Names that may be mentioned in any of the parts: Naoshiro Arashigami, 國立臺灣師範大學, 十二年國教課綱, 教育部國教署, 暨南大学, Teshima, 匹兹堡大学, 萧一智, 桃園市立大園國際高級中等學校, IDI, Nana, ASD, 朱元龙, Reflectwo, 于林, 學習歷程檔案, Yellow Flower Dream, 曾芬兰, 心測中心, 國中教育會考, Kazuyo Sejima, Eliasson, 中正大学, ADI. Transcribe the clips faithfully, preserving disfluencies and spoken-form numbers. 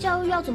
教育要怎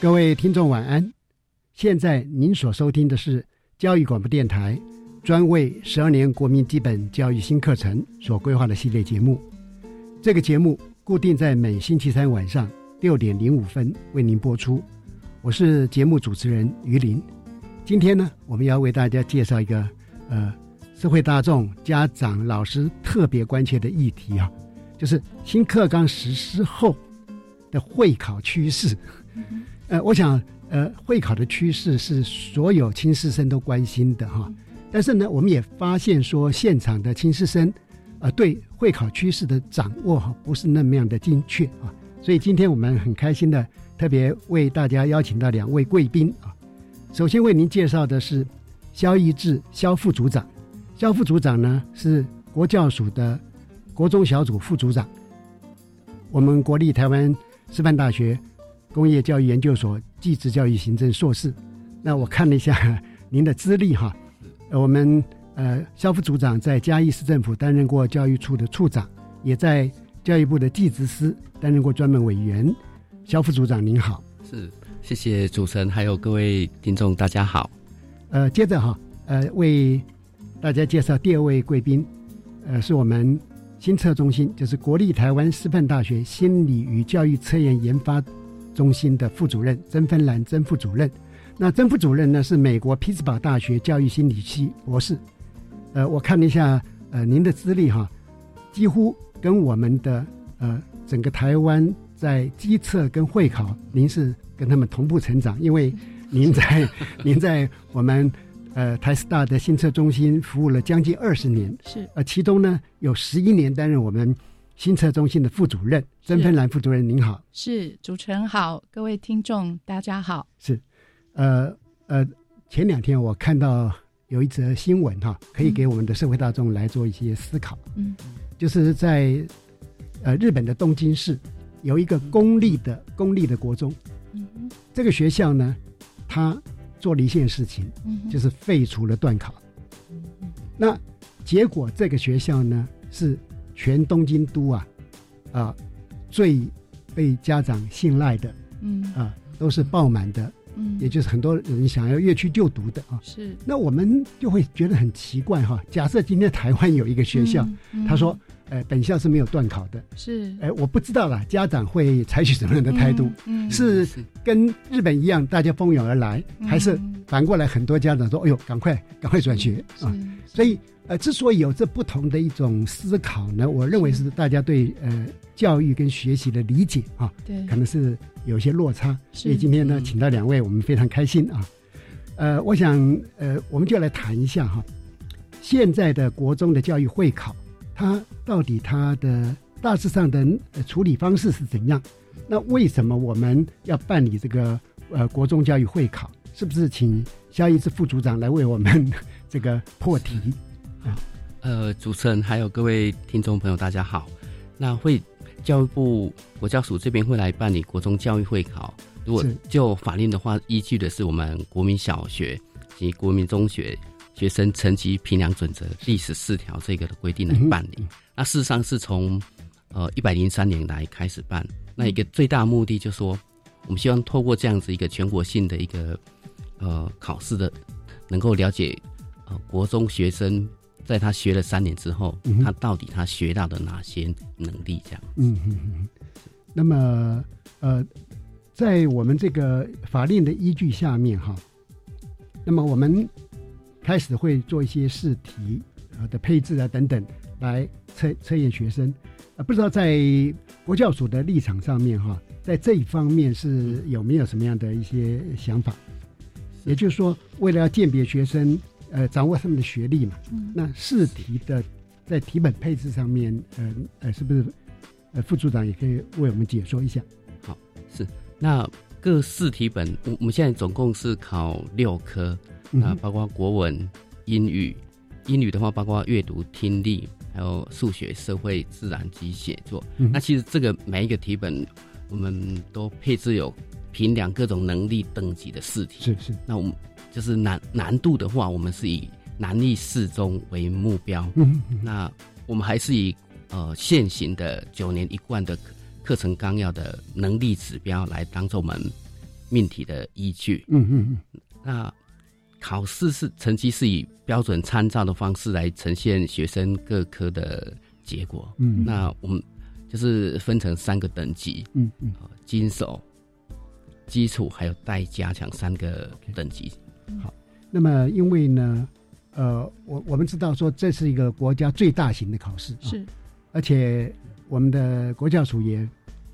各位听众晚安，现在您所收听的是教育广播电台专为十二年国民基本教育新课程所规划的系列节目。这个节目固定在每星期三晚上六点零五分为您播出，我是节目主持人于林。今天呢，我们要为大家介绍一个呃社会大众、家长、老师特别关切的议题啊，就是新课纲实施后的会考趋势。呃，我想，呃，会考的趋势是所有亲师生都关心的哈。但是呢，我们也发现说，现场的亲师生，呃，对会考趋势的掌握哈，不是那么样的精确啊。所以今天我们很开心的，特别为大家邀请到两位贵宾啊。首先为您介绍的是萧一智萧副组长，萧副组长呢是国教署的国中小组副组长，我们国立台湾师范大学工业教育研究所技职教育行政硕士。那我看了一下您的资历哈，我们呃萧副组长在嘉义市政府担任过教育处的处长，也在教育部的技职司担任过专门委员。萧副组长您好。是，谢谢主持人还有各位听众大家好。呃接着哈呃为大家介绍第二位贵宾，呃是我们新测中心，就是国立台湾师范大学心理与教育测验研发中心的副主任曾芬兰曾副主任。那曾副主任呢是美国匹兹堡大学教育心理系博士。呃，我看了一下呃您的资历哈，几乎跟我们的呃整个台湾在基测跟会考，您是跟他们同步成长，因为您在您在我们呃台师大的新测中心服务了将近二十年，是呃其中呢有十一年担任我们新测中心的副主任。曾芬兰副主任您好。是，主持人好，各位听众大家好。是，呃呃，前两天我看到有一则新闻哈，可以给我们的社会大众来做一些思考。嗯，就是在呃日本的东京市有一个公立的公立的国中，嗯，这个学校呢，他做了一件事情，嗯，就是废除了段考。嗯，那结果这个学校呢是全东京都啊，啊、呃，最被家长信赖的，嗯啊、呃，都是爆满的，嗯，也就是很多人想要越去就读的啊。是。那我们就会觉得很奇怪哈。假设今天台湾有一个学校，嗯嗯、他说，呃，本校是没有段考的，是，哎、呃，我不知道啦，家长会采取什么样的态度？嗯嗯、是跟日本一样，大家蜂拥而来，嗯、还是反过来很多家长说，哎呦，赶快赶快转学啊？所以。呃，之所以有这不同的一种思考呢，我认为是大家对呃教育跟学习的理解啊，对，可能是有些落差。所以今天呢，请到两位，我们非常开心啊。呃，我想呃，我们就来谈一下哈、啊，现在的国中的教育会考，它到底它的大致上的、呃、处理方式是怎样？那为什么我们要办理这个呃国中教育会考？是不是请萧一智副组长来为我们这个破题？呃，主持人还有各位听众朋友大家好。那会教育部国教署这边会来办理国中教育会考，如果就法令的话，依据的是我们国民小学及国民中学学生成绩评量准则第十四条这个的规定来办理。那事实上是从呃一百零三年来开始办。那一个最大目的就是说，我们希望透过这样子一个全国性的一个呃考试的，能够了解呃国中学生在他学了三年之后，嗯、他到底他学到的哪些能力这样。嗯嗯嗯。那么呃，在我们这个法令的依据下面哈，那么我们开始会做一些试题啊的配置啊等等，来测测验学生。啊，不知道在国教署的立场上面哈，在这一方面是有没有什么样的一些想法？也就是说，为了要鉴别学生，呃，掌握他们的学历嘛，嗯、那试题的在题本配置上面，呃呃，是不是呃副处长也可以为我们解说一下？好，是那各试题本，我们现在总共是考六科，那包括国文、英语，英语的话包括阅读、听力。还有数学、社会、自然及写作、嗯。那其实这个每一个题本，我们都配置有评量各种能力等级的试题。是是。那我们就是难难度的话，我们是以难易适中为目标。嗯嗯。那我们还是以呃现行的九年一贯的课程纲要的能力指标来当做我们命题的依据。嗯嗯嗯。那考试是成绩是以标准参照的方式来呈现学生各科的结果。嗯，那我们就是分成三个等级，嗯嗯，精熟、基础还有待加强三个等级。Okay. 好，那么因为呢，呃，我我们知道说这是一个国家最大型的考试，是，啊、而且我们的国教署也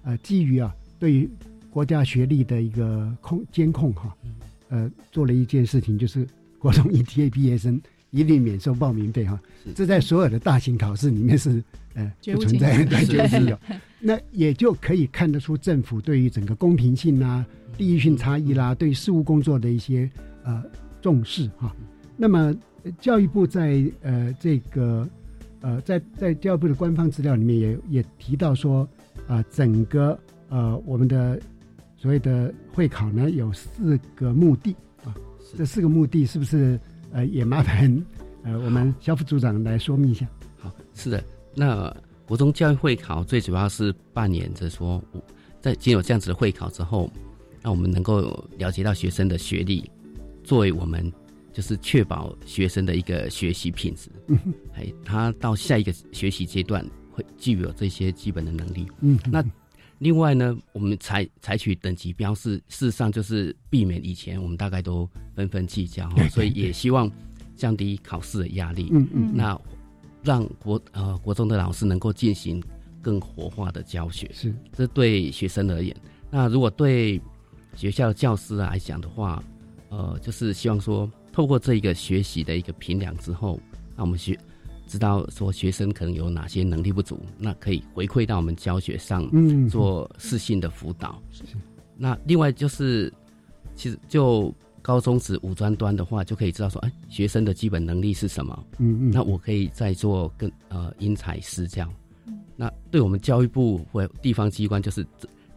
呃基于啊对于国家学历的一个控监控哈、啊。嗯呃，做了一件事情，就是国中一届毕业生一律免收报名费哈，这在所有的大型考试里面是呃不存在的，绝对有。那也就可以看得出政府对于整个公平性啊、地域性差异啦、啊，对事务工作的一些呃重视哈、啊。那么教育部在呃这个呃在在教育部的官方资料里面也也提到说啊、呃，整个呃我们的。所谓的会考呢，有四个目的啊，这四个目的是不是呃也麻烦呃我们肖副组长来说明一下？好，是的。那国中教育会考最主要是扮演着说，在经有这样子的会考之后，那我们能够了解到学生的学历，作为我们就是确保学生的一个学习品质，哎、嗯，他到下一个学习阶段会具有这些基本的能力。嗯，那。另外呢，我们采采取等级标示，事实上就是避免以前我们大概都纷纷计较哈，所以也希望降低考试的压力。嗯嗯，那让国呃国中的老师能够进行更活化的教学，是这对学生而言。那如果对学校的教师来讲的话，呃，就是希望说，透过这一个学习的一个评量之后，那我们学。知道说学生可能有哪些能力不足，那可以回馈到我们教学上做适性的辅导。嗯嗯、那另外就是，其实就高中职五专端的话，就可以知道说，哎，学生的基本能力是什么。嗯嗯。那我可以再做更呃因材施教。那对我们教育部或地方机关，就是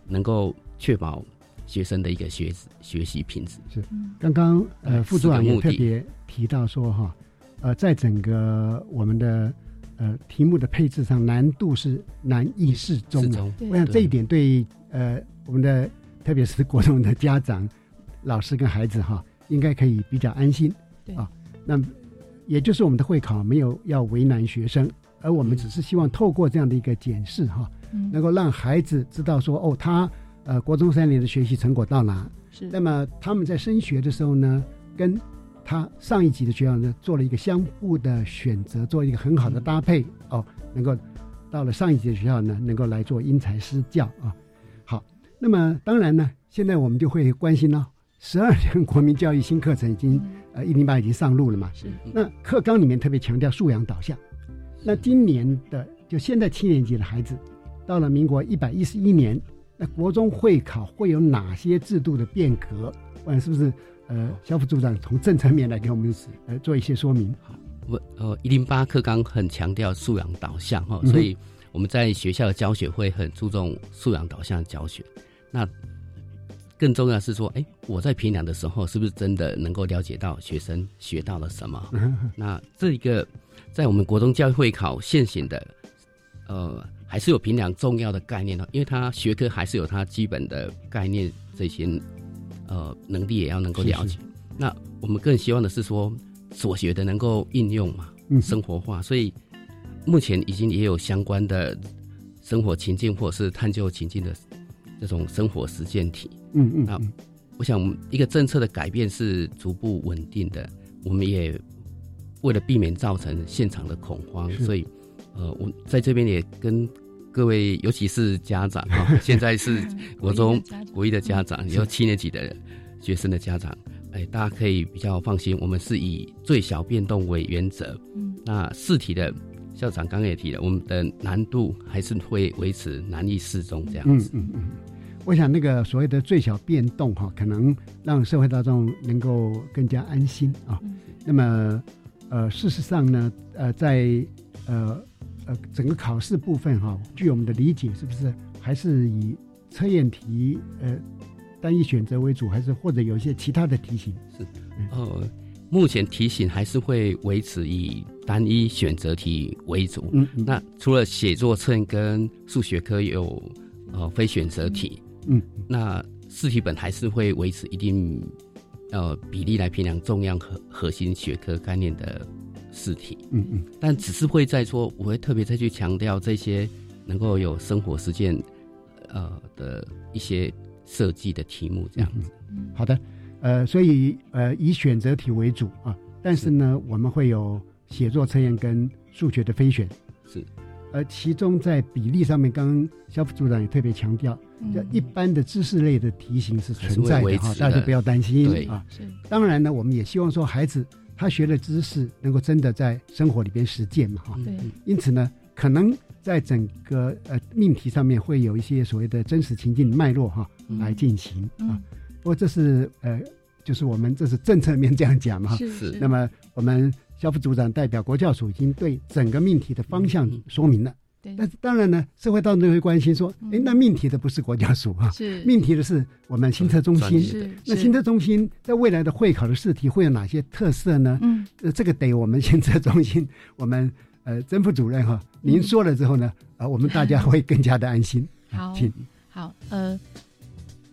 能够确保学生的一个学学习品质。是。刚刚呃副处长也特别提到说哈。呃，在整个我们的呃题目的配置上，难度是难易适中、啊。我想这一点对呃我们的特别是国中的家长、老师跟孩子哈，应该可以比较安心。对啊，那也就是我们的会考没有要为难学生，而我们只是希望透过这样的一个检视哈，嗯、能够让孩子知道说哦，他呃国中三年的学习成果到哪？是。那么他们在升学的时候呢，跟他上一级的学校呢，做了一个相互的选择，做一个很好的搭配、嗯、哦，能够到了上一级的学校呢，能够来做因材施教啊。好，那么当然呢，现在我们就会关心了、哦，十二年国民教育新课程已经、嗯、呃一零八已经上路了嘛。是。那课纲里面特别强调素养导向。那今年的就现在七年级的孩子，到了民国一百一十一年，那国中会考会有哪些制度的变革？嗯，是不是？呃，肖副组长从政策面来给我们呃做一些说明。好，我呃一零八课纲很强调素养导向哈、哦嗯，所以我们在学校的教学会很注重素养导向的教学。那更重要的是说，哎，我在评量的时候，是不是真的能够了解到学生学到了什么？嗯、那这一个在我们国中教育会考现行的呃还是有评量重要的概念，因为它学科还是有它基本的概念，这些呃能力也要能够了解。是是，那我们更希望的是说所学的能够应用嘛，嗯、生活化，所以目前已经也有相关的生活情境或者是探究情境的这种生活实践体。嗯嗯，那我想一个政策的改变是逐步稳定的，我们也为了避免造成现场的恐慌，所以呃，我在这边也跟各位，尤其是家长、哦、现在是国中国一的家长，有七年级的学生的家长，哎，大家可以比较放心，我们是以最小变动为原则。嗯，那试题的校长刚刚也提了，我们的难度还是会维持难易适中这样子。嗯嗯嗯，我想那个所谓的最小变动哈，可能让社会大众能够更加安心啊。嗯、那么呃，事实上呢，呃，在呃呃整个考试部分哈、啊，据我们的理解，是不是还是以测验题呃？单一选择为主，还是或者有一些其他的题型？是，呃，目前题型还是会维持以单一选择题为主。嗯嗯、那除了写作测验跟数学科有呃非选择题，嗯，那试题本还是会维持一定呃比例来评量重要和核心学科概念的试题。嗯嗯，但只是会在说，我会特别再去强调这些能够有生活实践呃的一些设计的题目这样子。嗯嗯、好的，呃，所以呃以选择题为主啊，但是呢是我们会有写作测验跟数学的非选，是，而其中在比例上面，刚刚萧副组长也特别强调，就一般的知识类的题型是存在的哈、嗯，大家不要担心啊。当然呢，我们也希望说孩子他学的知识能够真的在生活里边实践嘛哈、啊。因此呢，可能在整个呃命题上面会有一些所谓的真实情境脉络哈、啊、来进行、嗯、啊，不过这是呃就是我们这是政策面这样讲嘛，是是。那么我们萧副组长代表国教署已经对整个命题的方向说明了，嗯、但是当然呢，社会大众会关心说，哎、嗯，那命题的不是国教署啊，是命题的是我们新测中心，是。那新测中心在未来的会考的试题会有哪些特色呢？嗯，呃、这个得我们新测中心我们。呃，曾副主任哈，您说了之后呢，啊、嗯呃，我们大家会更加的安心。好，请好，呃，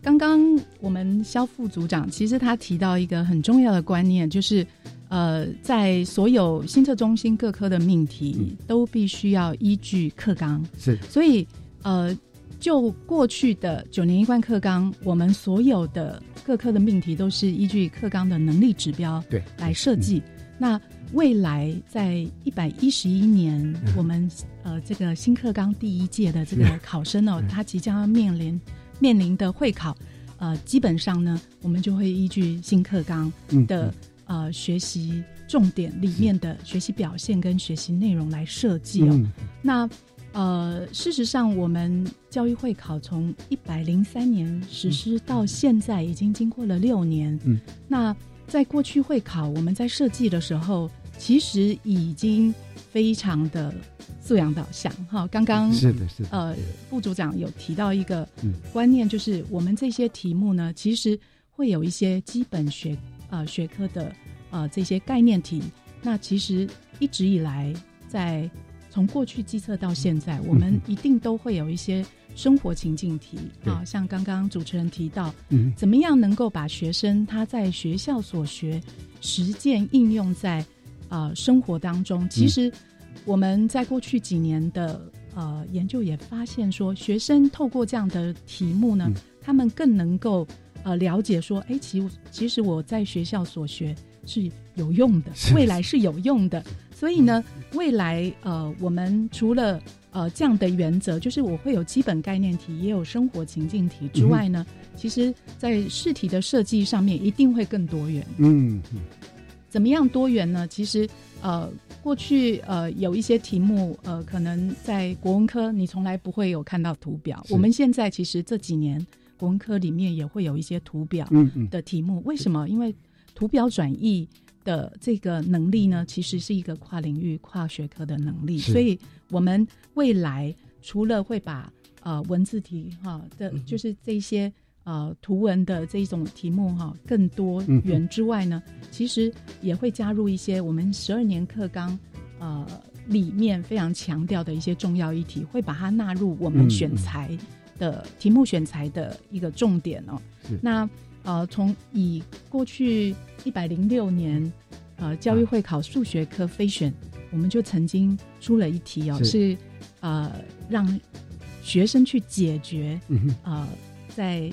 刚刚我们萧副组长其实他提到一个很重要的观念，就是呃，在所有新测中心各科的命题、嗯、都必须要依据课纲，是，所以呃，就过去的九年一贯课纲，我们所有的各科的命题都是依据课纲的能力指标对来设计，嗯、那。未来在一百一十一年，嗯、我们呃这个新课纲第一届的这个考生哦，嗯、他即将要面临面临的会考，呃，基本上呢，我们就会依据新课纲的、嗯、呃学习重点里面的学习表现跟学习内容来设计哦。嗯、那呃，事实上，我们教育会考从一百零三年实施到现在，已经经过了六年。嗯，那。在过去会考，我们在设计的时候，其实已经非常的素养导向。哈，刚刚是的是的呃，副组长有提到一个观念，就是我们这些题目呢，其实会有一些基本学呃学科的呃这些概念题。那其实一直以来，在从过去基测到现在，我们一定都会有一些生活情境题啊，像刚刚主持人提到，嗯、怎么样能够把学生他在学校所学实践应用在呃生活当中？其实我们在过去几年的呃研究也发现说，学生透过这样的题目呢，嗯、他们更能够呃了解说，哎，其其实我在学校所学是有用的，未来是有用的。所以呢，未来呃我们除了呃，这样的原则就是我会有基本概念题，也有生活情境题之外呢，嗯、其实在试题的设计上面一定会更多元。嗯，怎么样多元呢？其实呃，过去呃有一些题目呃，可能在国文科你从来不会有看到图表，我们现在其实这几年国文科里面也会有一些图表的题目。嗯嗯、为什么？因为图表转译的这个能力呢，其实是一个跨领域跨学科的能力，所以我们未来除了会把呃文字题哈的，嗯、就是这些呃图文的这种题目哈更多元之外呢，嗯、其实也会加入一些我们十二年课纲呃里面非常强调的一些重要议题，会把它纳入我们选材的、嗯、题目选材的一个重点哦。那呃，从以过去一百零六年呃教育会考数学科非选，我们就曾经出了一题哦，是, 是呃让学生去解决、嗯、呃在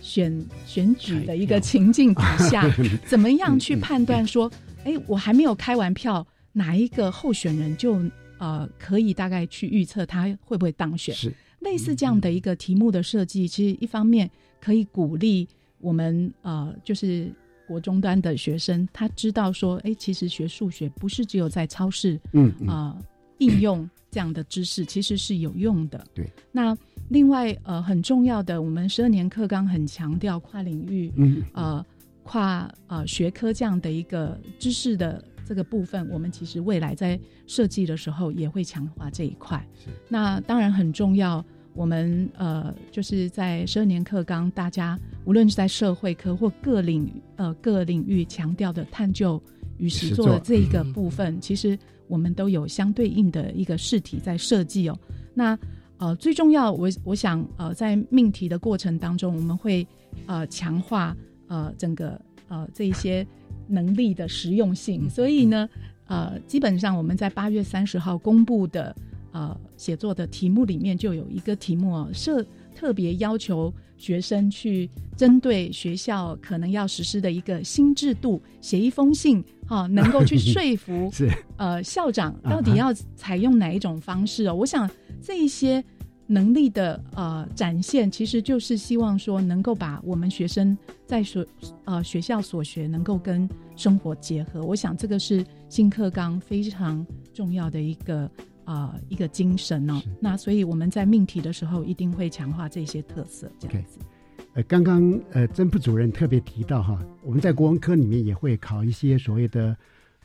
选选举的一个情境底下，怎么样去判断说，哎、嗯嗯嗯，我还没有开完票，哪一个候选人就呃可以大概去预测他会不会当选？是类似这样的一个题目的设计，嗯、其实一方面可以鼓励我们呃，就是国中端的学生，他知道说，哎，其实学数学不是只有在超市，嗯啊、嗯呃、应用这样的知识，其实是有用的。对，那。另外呃很重要的，我们十二年课纲很强调跨领域、嗯、呃跨呃学科这样的一个知识的这个部分，我们其实未来在设计的时候也会强化这一块。那当然很重要，我们呃就是在十二年课纲，大家无论是在社会科或各领呃各领域强调的探究与实作的这一个部分、嗯、其实我们都有相对应的一个试题在设计哦。那呃，最重要，我我想，呃，在命题的过程当中，我们会呃强化呃整个呃这一些能力的实用性。所以呢，呃，基本上我们在八月三十号公布的呃写作的题目里面，就有一个题目哦，设特别要求学生去针对学校可能要实施的一个新制度写一封信，啊，能够去说服呃校长到底要采用哪一种方式哦。我想。这一些能力的呃展现，其实就是希望说能够把我们学生在所呃学校所学能够跟生活结合。我想这个是新课纲非常重要的一个呃一个精神哦。那所以我们在命题的时候一定会强化这些特色，这样子。Okay. 呃，刚刚呃曾副主任特别提到哈，我们在国文科里面也会考一些所谓的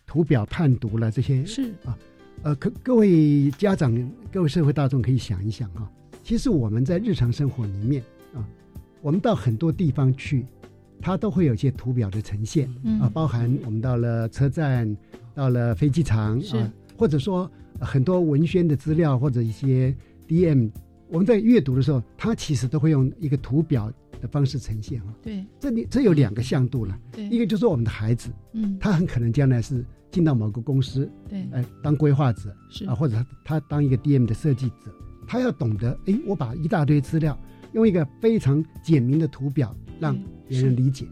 图表判读了这些是啊。呃，各各位家长、各位社会大众可以想一想啊，其实我们在日常生活里面啊，我们到很多地方去，它都会有一些图表的呈现、嗯、啊，包含我们到了车站、到了飞机场啊，或者说、呃、很多文宣的资料或者一些 D M， 我们在阅读的时候，它其实都会用一个图表的方式呈现啊。对，这里这有两个向度了，一个就是我们的孩子，嗯，他很可能将来是。进到某个公司，对，呃、当规划者是啊，或者 他, 他当一个 D M 的设计者，他要懂得，哎，我把一大堆资料用一个非常简明的图表让别人理解。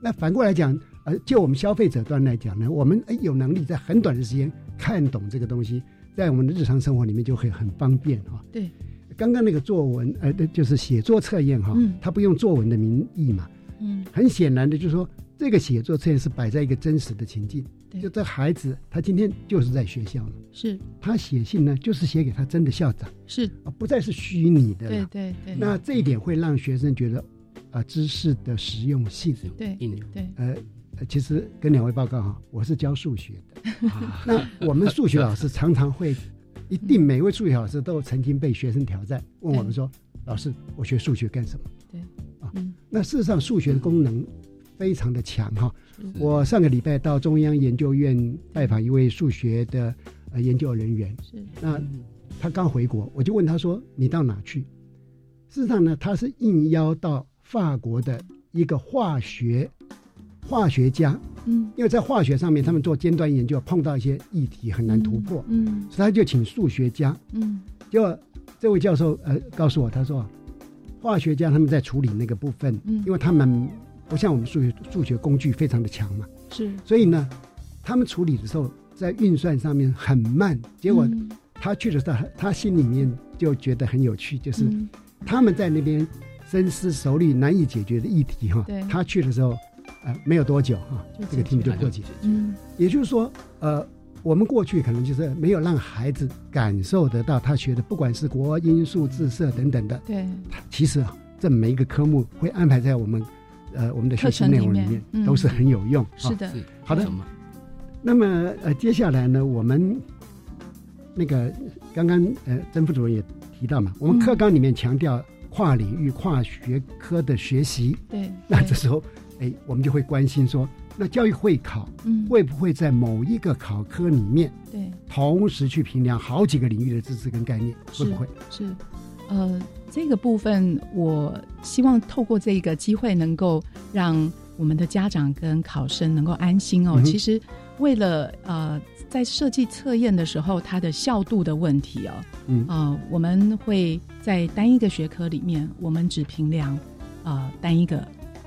那反过来讲，呃，就我们消费者端来讲呢，我们哎有能力在很短的时间看懂这个东西，在我们的日常生活里面就会很方便哈、啊。对，刚刚那个作文，呃，就是写作测验哈、啊嗯，他不用作文的名义嘛，嗯，很显然的就是说。这个写作测验是摆在一个真实的情境，就这孩子他今天就是在学校了，是他写信呢就是写给他真的校长，是、啊、不再是虚拟的了，对对对。那这一点会让学生觉得啊、呃、知识的实用性，对对呃其实跟两位报告哈，我是教数学的那我们数学老师常常会一定每位数学老师都曾经被学生挑战，问我们说老师我学数学干什么，对啊、嗯、那事实上数学的功能非常的强哈！我上个礼拜到中央研究院拜访一位数学的呃研究人员，那他刚回国，我就问他说：“你到哪去？”事实上呢，他是应邀到法国的一个化学化学家，嗯，因为在化学上面他们做尖端研究，碰到一些议题很难突破，嗯，嗯所以他就请数学家，嗯，结果这位教授呃告诉我，他说化学家他们在处理那个部分，嗯，因为他们。不像我们数学数学工具非常的强嘛，是，所以呢，他们处理的时候在运算上面很慢，结果他去的时候，嗯、他心里面就觉得很有趣，就是他们在那边深思熟虑难以解决的议题哈，嗯、他去的时候，呃，没有多久哈，这个题目就破解决，嗯，也就是说，呃，我们过去可能就是没有让孩子感受得到他学的，不管是国英数自社等等的，对，其实啊，这每一个科目会安排在我们。呃，我们的学习内容里面、嗯、都是很有用。是的，哦、好的。那么呃，接下来呢，我们那个刚刚呃，曾副主任也提到嘛，我们课纲里面强调跨领域、跨学科的学习。对、嗯。那这时候，哎，我们就会关心说，那教育会考，嗯，会不会在某一个考科里面，对，同时去评量好几个领域的知识跟概念，会不会？是，呃，这个部分我希望透过这个机会，能够让我们的家长跟考生能够安心哦。嗯、其实，为了呃，在设计测验的时候，它的效度的问题哦，嗯，呃，我们会在单一个学科里面，我们只评量呃单一个。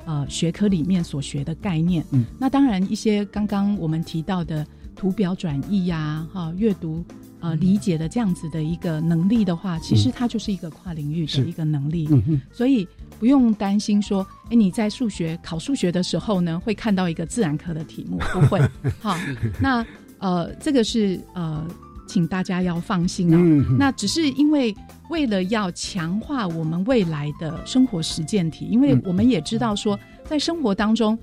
呃，学科里面所学的概念，嗯，那当然一些刚刚我们提到的图表转译呀、啊，哈、啊，阅读呃理解的这样子的一个能力的话，其实它就是一个跨领域的一个能力，嗯、所以不用担心说，哎，你在数学考数学的时候呢，会看到一个自然科的题目，不会，好，那呃，这个是呃，请大家要放心啊、哦嗯，那只是因为。为了要强化我们未来的生活实践题，因为我们也知道说在生活当中、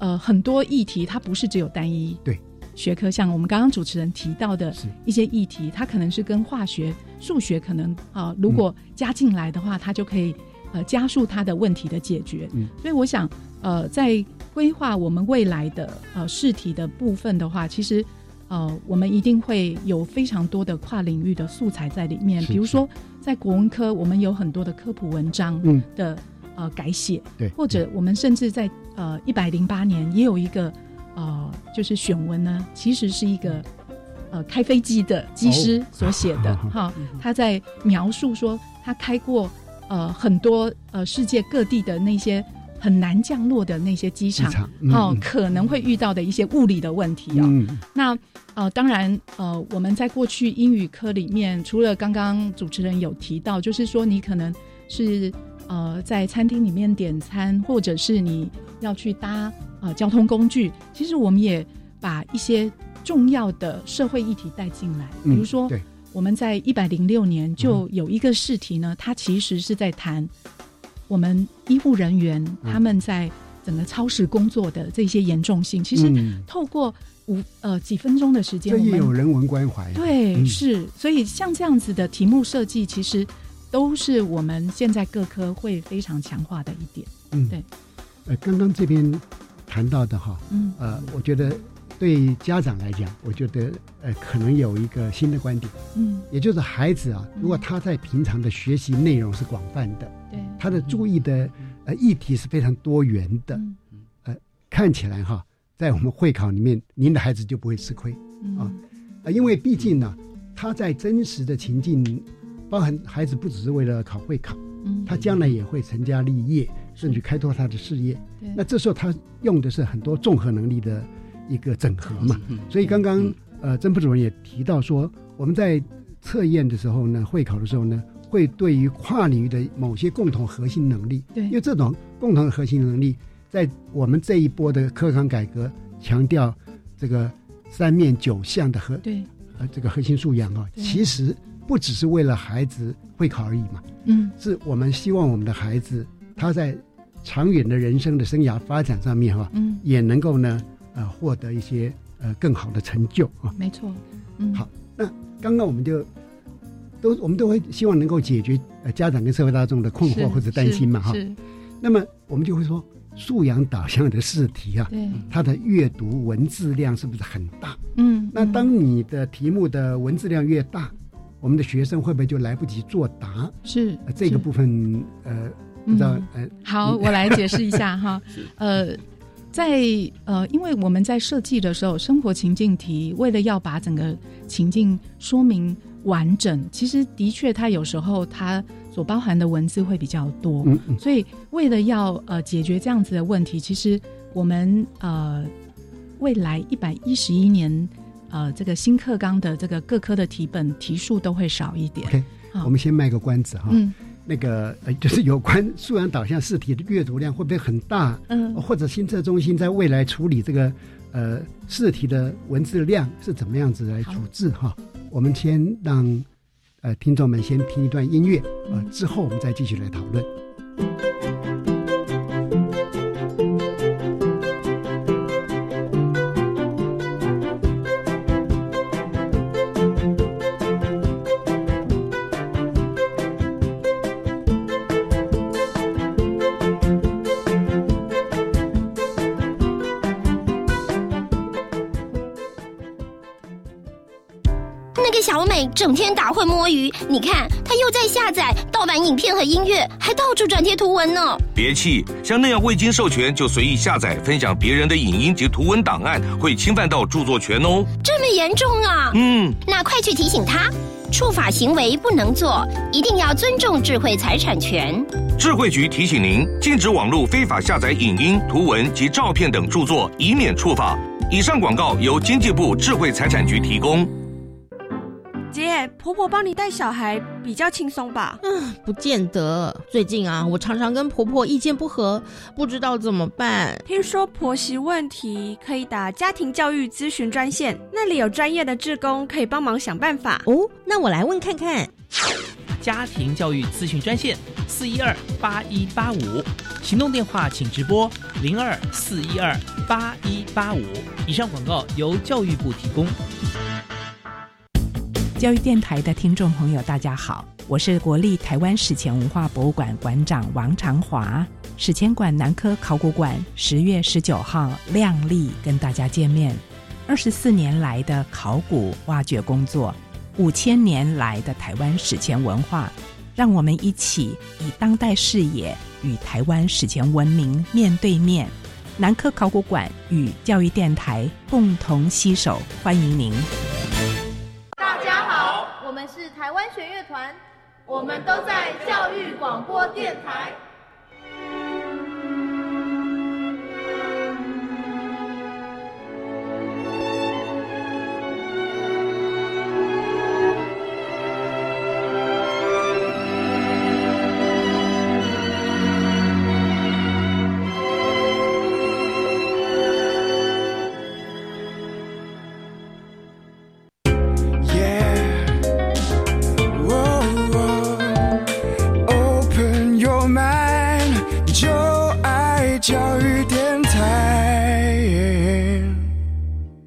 嗯、呃，很多议题它不是只有单一对学科，像我们刚刚主持人提到的一些议题，它可能是跟化学数学可能、呃、如果加进来的话、嗯、它就可以、呃、加速它的问题的解决、嗯、所以我想呃，在规划我们未来的呃试题的部分的话，其实呃，我们一定会有非常多的跨领域的素材在里面，比如说在国文科我们有很多的科普文章的、嗯、呃改写，对，或者我们甚至在呃一百零八年也有一个呃就是选文呢，其实是一个呃开飞机的机师所写的、哦、哈，他在描述说他开过呃很多呃世界各地的那些很难降落的那些机场，机场、嗯哦、可能会遇到的一些物理的问题、哦嗯、那、呃、当然、呃、我们在过去英语科里面，除了刚刚主持人有提到，就是说你可能是、呃、在餐厅里面点餐，或者是你要去搭、呃、交通工具，其实我们也把一些重要的社会议题带进来，比如说、嗯、我们在一百零六年就有一个试题呢、嗯、它其实是在谈我们医护人员他们在整个超时工作的这些严重性，其实透过五呃几分钟的时间，这也有人文关怀，对、嗯、是，所以像这样子的题目设计，其实都是我们现在各科会非常强化的一点。嗯，对。呃，刚刚这边谈到的哈，嗯，呃，我觉得对家长来讲，我觉得呃可能有一个新的观点，嗯，也就是孩子啊，如果他在平常的学习内容是广泛的。他的注意的、呃、议题是非常多元的、嗯呃、看起来哈，在我们会考里面您的孩子就不会吃亏、啊呃、因为毕竟呢，他在真实的情境，包含孩子不只是为了考会考，他将来也会成家立业，甚至开拓他的事业，那这时候他用的是很多综合能力的一个整合嘛。所以刚刚、呃、曾副主任也提到说，我们在测验的时候呢，会考的时候呢，会对于跨领域的某些共同核心能力，对，因为这种共同的核心能力，在我们这一波的科纲改革强调这个三面九项的核，对、呃、这个核心素养啊，其实不只是为了孩子会考而已嘛，嗯，是我们希望我们的孩子他在长远的人生的生涯发展上面哈、啊，嗯，也能够呢呃获得一些呃更好的成就啊，没错，嗯，好，那刚刚我们就。都我们都会希望能够解决、呃、家长跟社会大众的困惑或者担心嘛哈。那么我们就会说，素养导向的试题啊，它的阅读文字量是不是很大？嗯，那当你的题目的文字量越大，嗯、我们的学生会不会就来不及作答？是、呃、这个部分呃，不知道、嗯、呃，好，我来解释一下哈，呃。在呃，因为我们在设计的时候，生活情境题为了要把整个情境说明完整，其实的确它有时候它所包含的文字会比较多，嗯嗯，所以为了要呃解决这样子的问题，其实我们呃未来一百一十一年呃这个新课纲的这个各科的题本题数都会少一点。Okay, 我们先卖个关子哈。嗯，那个呃，就是有关素养导向试题的阅读量会不会很大？嗯，或者新测中心在未来处理这个呃试题的文字量是怎么样子来处置哈？我们先让呃听众们先听一段音乐，呃，之后我们再继续来讨论。小美整天打混摸鱼，你看她又在下载盗版影片和音乐，还到处转贴图文呢。别气，像那样未经授权就随意下载分享别人的影音及图文档案，会侵犯到著作权哦。这么严重啊？嗯，那快去提醒她，触法行为不能做，一定要尊重智慧财产权。智慧局提醒您，禁止网络非法下载影音、图文及照片等著作，以免触法。以上广告由经济部智慧财产局提供。姐，婆婆帮你带小孩比较轻松吧？嗯，不见得。最近啊，我常常跟婆婆意见不合，不知道怎么办。听说婆媳问题可以打家庭教育咨询专线，那里有专业的志工可以帮忙想办法。哦，那我来问看看。家庭教育咨询专线四一二八一八五，行动电话请直拨零二四一二八一八五。以上广告由教育部提供。教育电台的听众朋友大家好，我是国立台湾史前文化博物馆馆长王长华。史前馆南科考古馆十月十九号亮丽跟大家见面，二十四年来的考古挖掘工作，五千年来的台湾史前文化，让我们一起以当代视野与台湾史前文明面对面。南科考古馆与教育电台共同携手，欢迎您。是台湾弦乐团，我们都在教育广播电台。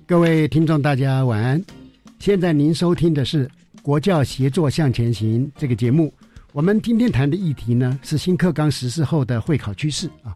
各位听众大家晚安，现在您收听的是国教协作向前行这个节目。我们今天谈的议题呢是新课纲实施后的会考趋势啊。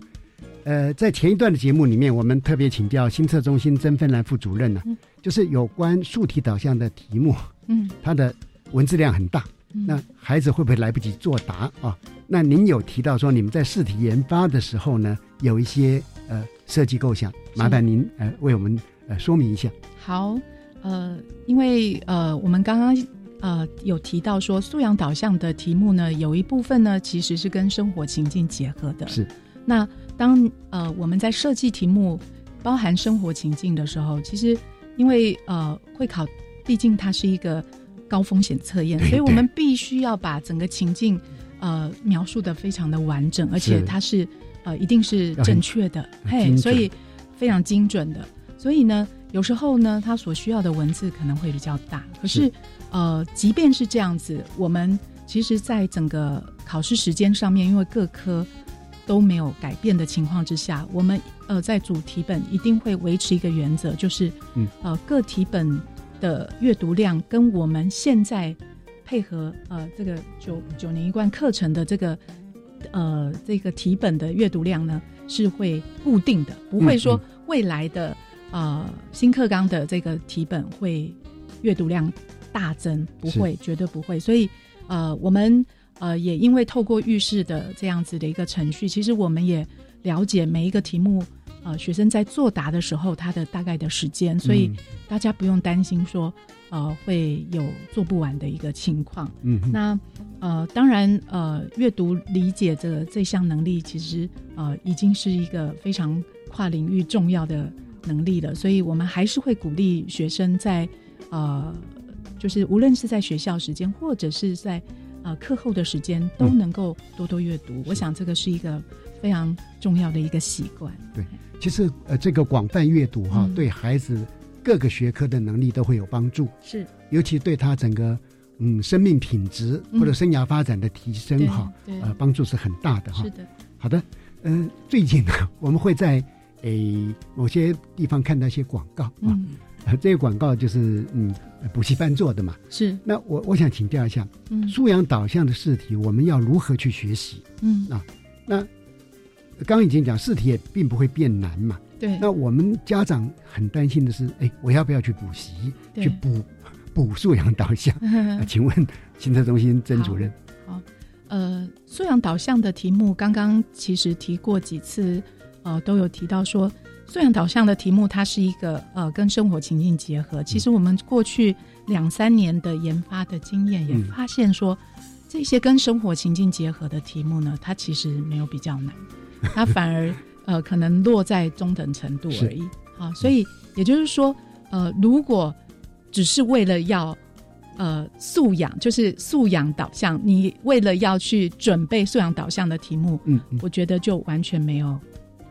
呃，在前一段的节目里面，我们特别请教新测中心曾芬兰副主任呢、啊嗯，就是有关数题导向的题目，嗯，它的文字量很大、嗯，那孩子会不会来不及作答啊？那您有提到说你们在试题研发的时候呢，有一些呃设计构想，麻烦您呃为我们。呃，说明一下。好，呃，因为呃，我们刚刚呃有提到说素养导向的题目呢，有一部分呢其实是跟生活情境结合的。是。那当呃我们在设计题目包含生活情境的时候，其实因为呃会考毕竟它是一个高风险测验，所以我们必须要把整个情境呃描述得非常的完整，而且它是呃一定是正确的，嘿，所以非常精准的。所以呢，有时候呢，他所需要的文字可能会比较大。可是，是呃，即便是这样子，我们其实在整个考试时间上面，因为各科都没有改变的情况之下，我们呃在主题本一定会维持一个原则，就是、嗯、呃各题本的阅读量跟我们现在配合呃这个九九年一贯课程的这个呃这个题本的阅读量呢是会固定的，不会说未来的。嗯嗯呃，新课纲的这个题本会阅读量大增，不会，绝对不会。所以，呃，我们呃也因为透过预示的这样子的一个程序，其实我们也了解每一个题目，呃，学生在作答的时候他的大概的时间，所以大家不用担心说，呃，会有做不完的一个情况。嗯，那呃，当然，呃，阅读理解这这项能力，其实呃已经是一个非常跨领域重要的。能力了，所以我们还是会鼓励学生在呃，就是无论是在学校时间，或者是在呃课后的时间，都能够多多阅读、嗯。我想这个是一个非常重要的一个习惯。对，其实呃，这个广泛阅读哈、啊嗯，对孩子各个学科的能力都会有帮助。是，尤其对他整个嗯生命品质或者生涯发展的提升哈、啊嗯，呃，帮助是很大的哈、啊。是的。好的，嗯、呃，最近呢、啊，我们会在。诶，某些地方看到一些广告啊、嗯呃，这个广告就是嗯，补习班做的嘛。是。那我我想请教一下，嗯，素养导向的试题，我们要如何去学习？嗯啊，那刚刚已经讲试题也并不会变难嘛。对。那我们家长很担心的是，哎，我要不要去补习？去补不素养导向、呃、请问行测中心曾主任。好，好呃，素养导向的题目刚刚其实提过几次，呃，都有提到说素养导向的题目它是一个呃跟生活情境结合。其实我们过去两三年的研发的经验也发现说、嗯、这些跟生活情境结合的题目呢，它其实没有比较难，它反而呃可能落在中等程度而已。好，所以也就是说呃如果只是为了要呃素养，就是素养导向，你为了要去准备素养导向的题目，嗯嗯我觉得就完全没有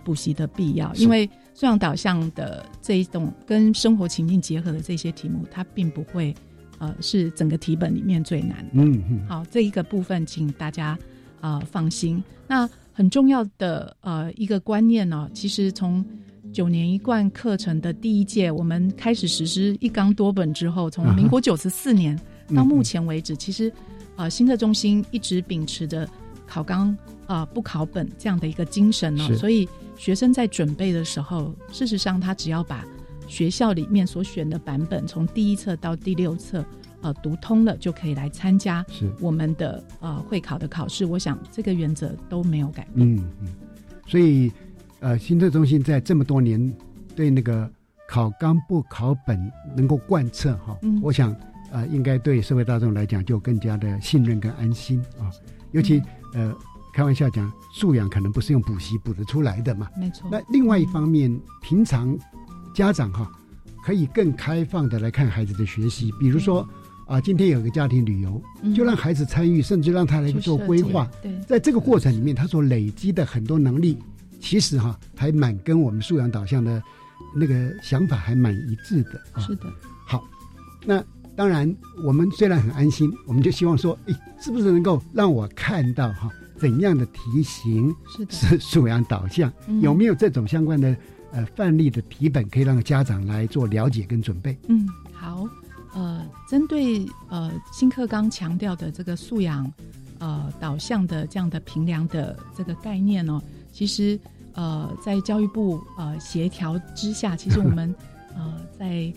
补习的必要，因为素养导向的这一种跟生活情境结合的这些题目，它并不会呃是整个题本里面最难的。嗯嗯好，这一个部分请大家呃放心。那很重要的呃一个观念呢、哦，其实从九年一贯课程的第一届我们开始实施一纲多本之后，从民国九十四年到目前为止、啊、其实呃行测中心一直秉持着考纲呃不考本这样的一个精神哦，所以学生在准备的时候，事实上他只要把学校里面所选的版本从第一册到第六册呃读通了，就可以来参加我们的呃会考的考试。我想这个原则都没有改变。嗯嗯，所以呃，行测中心在这么多年对那个考纲不考本能够贯彻哈、哦嗯，我想呃，应该对社会大众来讲就更加的信任跟安心啊、哦。尤其、嗯、呃，开玩笑讲，素养可能不是用补习补得出来的嘛，没错。那另外一方面，嗯、平常家长哈、哦、可以更开放的来看孩子的学习，比如说。嗯啊，今天有个家庭旅游，就让孩子参与，嗯、甚至让他来做规划。在这个过程里面，他所累积的很多能力，其实哈、啊，还蛮跟我们素养导向的那个想法还蛮一致的、啊。是的。好，那当然，我们虽然很安心，我们就希望说，哎，是不是能够让我看到哈、啊，怎样的题型是素养导向？有没有这种相关的呃范例的题本，可以让家长来做了解跟准备？嗯，好。呃，针对呃新课纲强调的这个素养呃导向的这样的评量的这个概念呢、哦，其实呃在教育部呃协调之下，其实我们呃在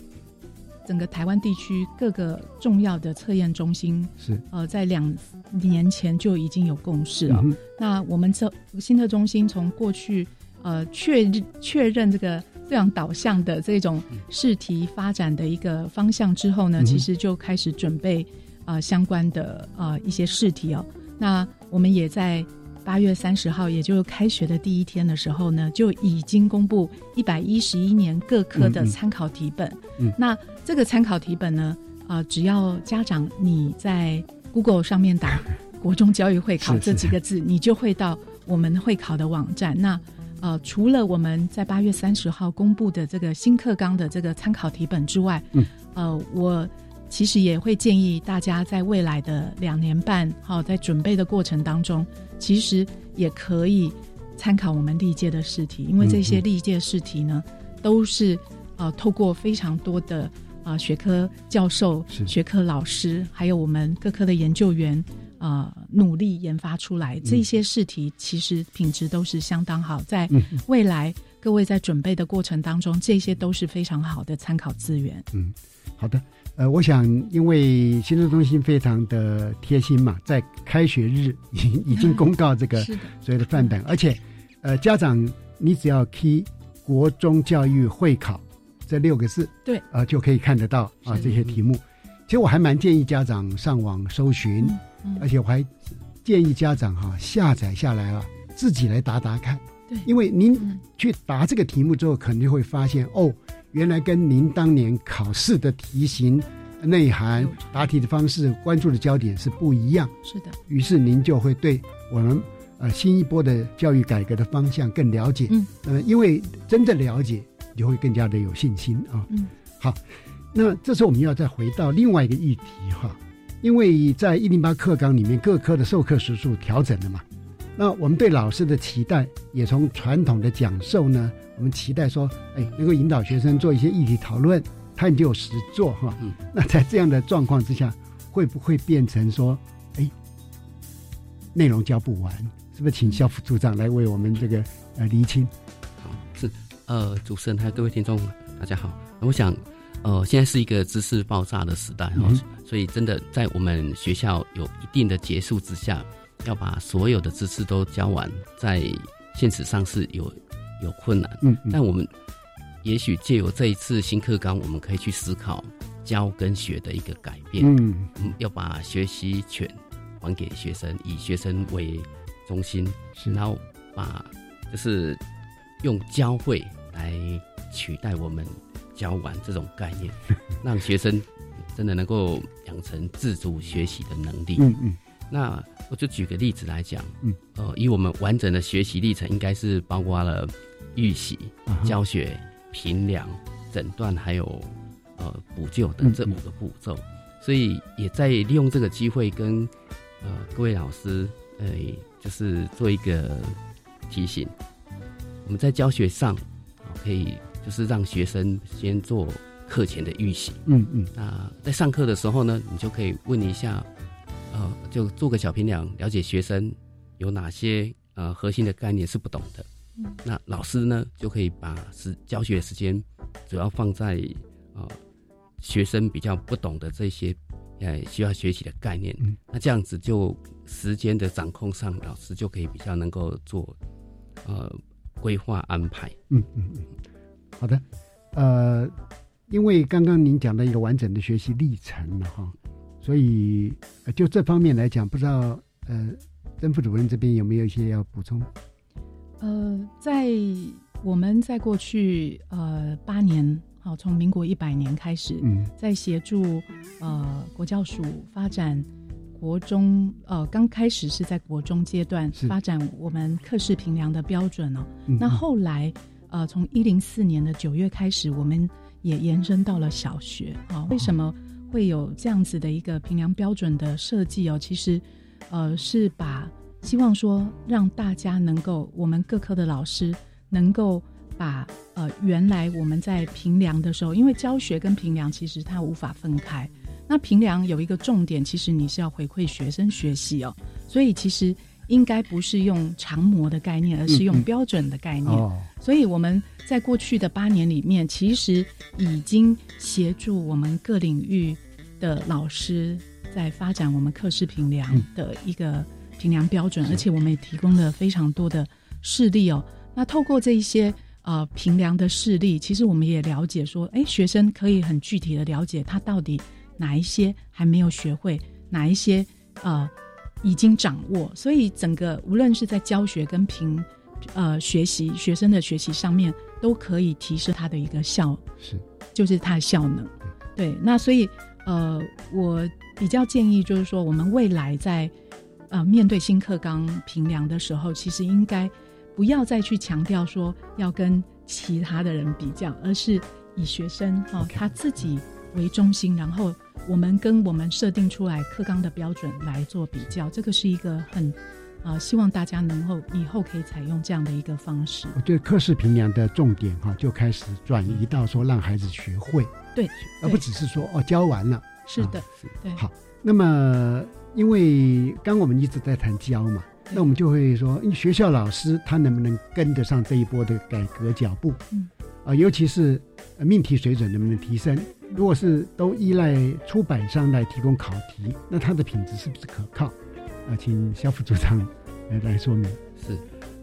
整个台湾地区各个重要的测验中心是呃在两年前就已经有共识了、哦嗯。那我们这新测中心从过去呃确确认这个。素养导向的这种试题发展的一个方向之后呢，其实就开始准备、呃、相关的、呃、一些试题哦。那我们也在八月三十号，也就是开学的第一天的时候呢，就已经公布一百一十一年各科的参考题本。嗯嗯那这个参考题本呢，呃，只要家长你在 Google 上面打“国中教育会考”这几个字，是是你就会到我们会考的网站。那呃，除了我们在八月三十号公布的这个新课纲的这个参考题本之外、嗯、呃，我其实也会建议大家在未来的两年半、哦、在准备的过程当中，其实也可以参考我们历届的试题，因为这些历届试题呢、嗯、都是呃透过非常多的呃学科教授、学科老师，还有我们各科的研究员呃，努力研发出来，这些试题其实品质都是相当好，在未来各位在准备的过程当中，这些都是非常好的参考资源。嗯，好的，呃，我想因为行测中心非常的贴心嘛，在开学日已经公告这个所谓的范本，而且呃，家长你只要 key 国中教育会考这六个字，对，啊、呃，就可以看得到啊、呃、这些题目。其实我还蛮建议家长上网搜寻。嗯而且我还建议家长哈、啊、下载下来啊，自己来答答看。对，因为您去答这个题目之后，可能就会发现哦，原来跟您当年考试的题型、内涵、答题的方式、关注的焦点是不一样。是的。于是您就会对我们呃新一波的教育改革的方向更了解。嗯。呃，因为真的了解，你就会更加的有信心啊。嗯。好，那这时候我们要再回到另外一个议题哈、啊。因为在一零八课纲里面，各科的授课时数调整了嘛，那我们对老师的期待也从传统的讲授呢，我们期待说，哎，能够引导学生做一些议题讨论，他也就有实作哈、嗯。那在这样的状况之下，会不会变成说，哎，内容教不完？是不是请萧副处长来为我们这个呃厘清？好，是呃，主持人还有各位听众大家好，我想。呃，现在是一个知识爆炸的时代，嗯，所以真的在我们学校有一定的结束之下，要把所有的知识都教完，在现实上是有有困难，嗯嗯，但我们也许借由这一次新课纲，我们可以去思考教跟学的一个改变，嗯，要把学习权还给学生，以学生为中心，然后把就是用教会来取代我们教完这种概念，让学生真的能够养成自主学习的能力。嗯嗯，那我就举个例子来讲，嗯，呃，以我们完整的学习历程，应该是包括了预习、啊、教学、评量、诊断，还有呃补救等这五个步骤，嗯嗯，所以也在利用这个机会跟呃各位老师，呃，就是做一个提醒，我们在教学上，呃、可以就是让学生先做课前的预习，嗯嗯，那在上课的时候呢，你就可以问一下，呃，就做个小评量，了解学生有哪些呃核心的概念是不懂的，嗯，那老师呢就可以把时教学时间主要放在呃学生比较不懂的这些呃需要学习的概念，嗯，那这样子就时间的掌控上，老师就可以比较能够做呃规划安排，嗯嗯嗯。好的，呃，因为刚刚您讲的一个完整的学习历程了哈，所以就这方面来讲，不知道呃，曾副主任这边有没有一些要补充？呃，在我们在过去呃八年，好，从民国一百年开始，嗯，在协助呃国教署发展国中，呃，刚开始是在国中阶段发展我们课室评量的标准哦，嗯，那后来。呃，从一零四年的九月开始，我们也延伸到了小学啊，哦。为什么会有这样子的一个评量标准的设计哦？其实，呃，是把希望说让大家能够，我们各科的老师能够把呃原来我们在评量的时候，因为教学跟评量其实它无法分开。那评量有一个重点，其实你是要回馈学生学习哦，所以其实。应该不是用常模的概念，而是用标准的概念，嗯嗯哦，所以我们在过去的八年里面，其实已经协助我们各领域的老师在发展我们课室评量的一个评量标准，嗯，而且我们也提供了非常多的事例哦。那透过这一些呃评量的事例，其实我们也了解说，哎，学生可以很具体的了解他到底哪一些还没有学会，哪一些呃已经掌握，所以整个无论是在教学跟评呃学习学生的学习上面，都可以提升他的一个效，是就是他的效能。对，那所以呃，我比较建议就是说，我们未来在呃面对新课纲评量的时候，其实应该不要再去强调说要跟其他的人比较，而是以学生哦，他自己为中心，然后。我们跟我们设定出来课纲的标准来做比较，这个是一个很、呃、希望大家能够以后可以采用这样的一个方式。我觉得课室评量的重点、啊、就开始转移到说让孩子学会，对，而不只是说哦教完了。是的、啊、对。好，那么因为刚我们一直在谈教嘛，那我们就会说学校老师他能不能跟得上这一波的改革脚步、嗯呃、尤其是命题水准能不能提升，如果是都依赖出版商来提供考题，那它的品质是不是可靠？啊，请萧副组长来来说明。是，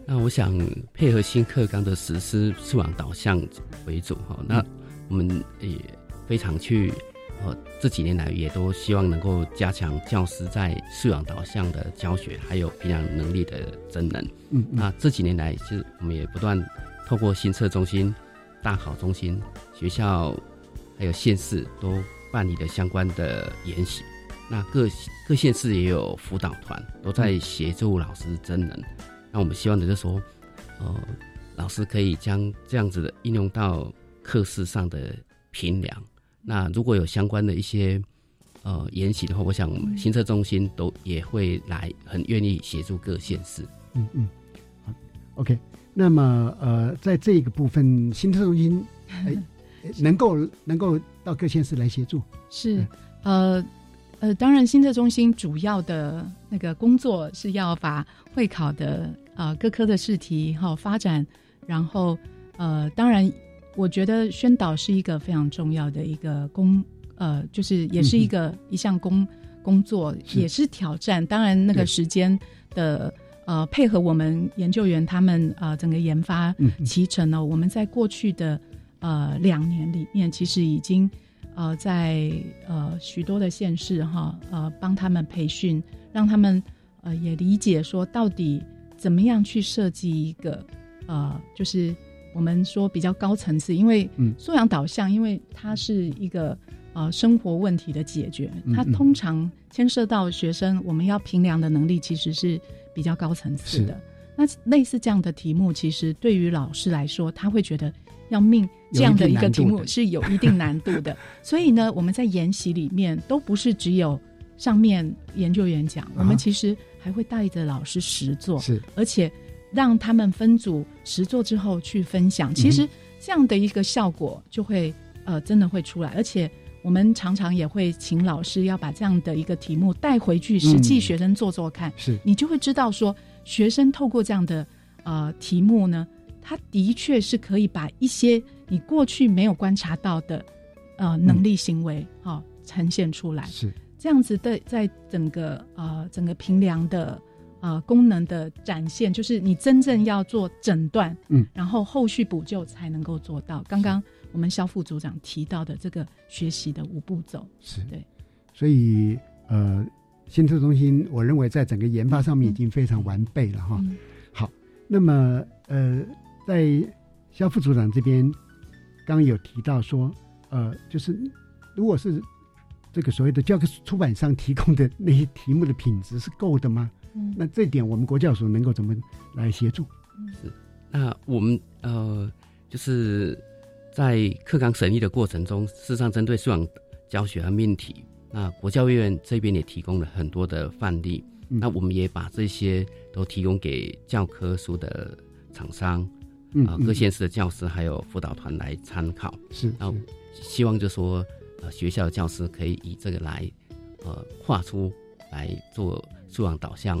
那我想配合新课纲的实施是往导向为主哈。那我们也非常去呃这几年来也都希望能够加强教师在素养导向的教学，还有培养能力的增能。嗯, 嗯，那这几年来是我们也不断透过新测中心、大考中心、学校。还有县市都办理了相关的研习，那各各县市也有辅导团都在协助老师增能、嗯、那我们希望的就是说呃，老师可以将这样子的应用到课室上的评量，那如果有相关的一些呃研习的话，我想新测中心都也会来很愿意协助各县市。嗯嗯，好 OK， 那么呃，在这个部分新测中心、哎能够能够到各县市来协助，是呃呃，当然新测中心主要的那个工作是要把会考的呃各科的试题、哦、发展，然后呃，当然我觉得宣导是一个非常重要的一个工，呃，就是也是一个、嗯、一项工工作，也是挑战。当然，那个时间的呃配合我们研究员他们呃整个研发期程呢、哦嗯，我们在过去的呃两年里面，其实已经呃在呃许多的县市哈呃帮他们培训，让他们呃也理解说到底怎么样去设计一个呃就是。我们说比较高层次，因为素养导向、嗯、因为它是一个呃生活问题的解决，它通常牵涉到学生我们要评量的能力其实是比较高层次的。那类似这样的题目其实对于老师来说他会觉得要命，这样的一个题目是有一定难度的, 难度的所以呢我们在研习里面都不是只有上面研究员讲、啊、我们其实还会带着老师实作，是而且让他们分组实作之后去分享，其实这样的一个效果就会呃真的会出来，而且我们常常也会请老师要把这样的一个题目带回去实际学生做做看、嗯、是你就会知道说学生透过这样的呃题目呢，他的确是可以把一些你过去没有观察到的呃能力行为、嗯哦、呈现出来，是这样子的，在整个呃整个评量的呃，功能的展现，就是你真正要做诊断，嗯，然后后续补救才能够做到。刚刚我们肖副组长提到的这个学习的五步走，是对。所以呃，新特中心我认为在整个研发上面已经非常完备了哈。嗯、好，那么呃，在肖副组长这边，刚刚有提到说，呃，就是如果是这个所谓的教科出版商提供的那些题目的品质是够的吗？那这点我们国教署能够怎么来协助？是，那我们呃，就是在课纲审议的过程中，事实上针对素养教学和命题，那国教院这边也提供了很多的范例、嗯、那我们也把这些都提供给教科书的厂商啊、呃嗯、各县市的教师还有辅导团来参考，是那希望就说、呃、学校的教师可以以这个来呃跨出来做素养导向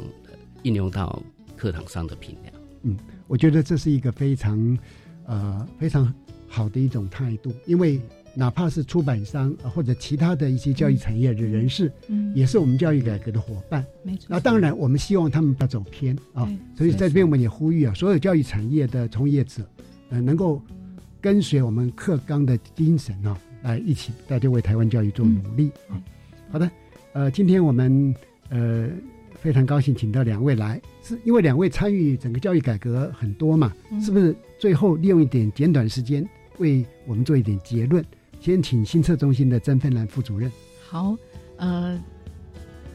应用到课堂上的评量。嗯，我觉得这是一个非常呃非常好的一种态度，因为哪怕是出版商、呃、或者其他的一些教育产业的人士、嗯、也是我们教育改革的伙伴，没错、嗯、那当然我们希望他们不要走偏啊，所以在这边我们也呼吁啊，所有教育产业的从业者呃能够跟随我们课纲的精神啊，来一起大家为台湾教育做努力、嗯、啊。好的，呃，今天我们呃非常高兴请到两位来，是因为两位参与整个教育改革很多嘛、嗯、是不是最后利用一点简短时间为我们做一点结论？先请新策中心的曾芬兰副主任。好，呃，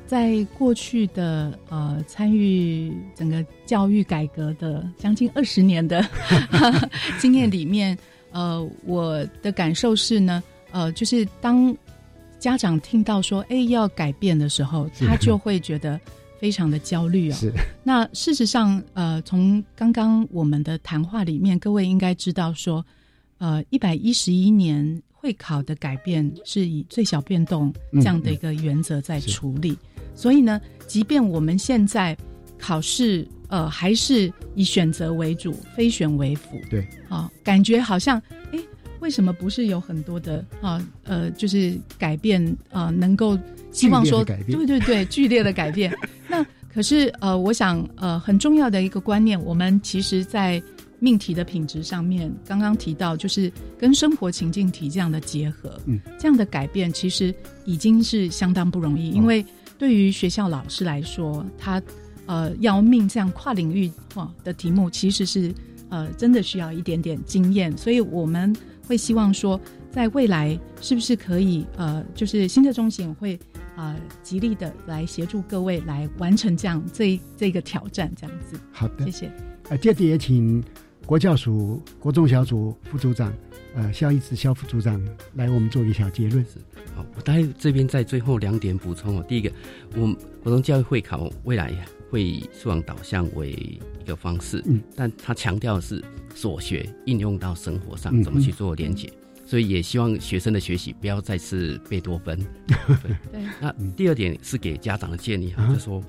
在过去的呃参与整个教育改革的将近二十年的经验里面，呃，我的感受是呢，呃，就是当家长听到说哎要改变的时候，他就会觉得非常的焦虑哦。是，那事实上呃从刚刚我们的谈话里面各位应该知道说呃一百一十一年会考的改变是以最小变动这样的一个原则在处理、嗯嗯、所以呢即便我们现在考试呃还是以选择为主非选为辅，对啊、呃、感觉好像哎为什么不是有很多的啊呃，就是改变啊、呃，能够希望说对对对剧烈的改变。那可是呃，我想呃很重要的一个观念，我们其实在命题的品质上面刚刚提到，就是跟生活情境题这样的结合，嗯，这样的改变其实已经是相当不容易，因为对于学校老师来说，他呃要命这样跨领域哈的题目，其实是呃真的需要一点点经验，所以我们会希望说在未来是不是可以呃，就是新特中心会呃极力的来协助各位来完成这样这这个挑战这样子。好的，谢谢。呃，接着也请国教署国中小组副组长呃肖一直肖副组长来我们做一个小结论。好，我大概这边在最后两点补充、哦、第一个，我们国中教育会考未来会素养导向为一个方式、嗯、但他强调的是所学应用到生活上怎么去做连结、嗯、所以也希望学生的学习不要再是贝多芬。对对，那第二点是给家长的建议、嗯、就是说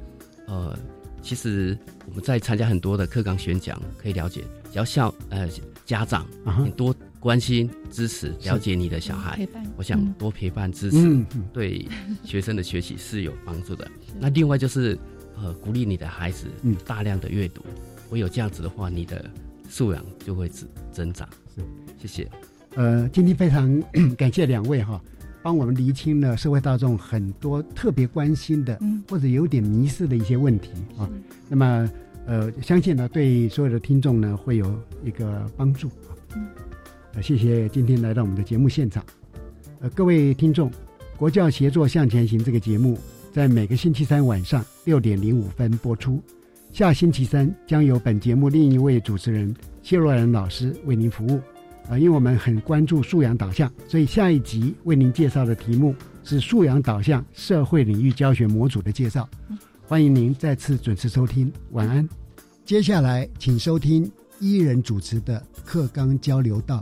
呃，其实我们在参加很多的课纲宣讲可以了解，只要校呃家长、嗯、多关心、支持、了解你的小孩，陪伴，我想多陪伴、支持，嗯、对学生的学习是有帮助的。那另外就是，呃，鼓励你的孩子大量的阅读，唯有这样子的话，你的素养就会增长。是，谢谢。呃，今天非常感谢两位哈、哦，帮我们厘清了社会大众很多特别关心的、嗯、或者有点迷失的一些问题啊、哦。那么，呃，相信呢，对所有的听众呢，会有一个帮助啊。嗯呃、谢谢今天来到我们的节目现场、呃、各位听众，国教协作向前行这个节目在每个星期三晚上六点零五分播出，下星期三将由本节目另一位主持人谢若兰老师为您服务、呃、因为我们很关注素养导向，所以下一集为您介绍的题目是素养导向社会领域教学模组的介绍，欢迎您再次准时收听，晚安。接下来请收听一人主持的课纲交流道。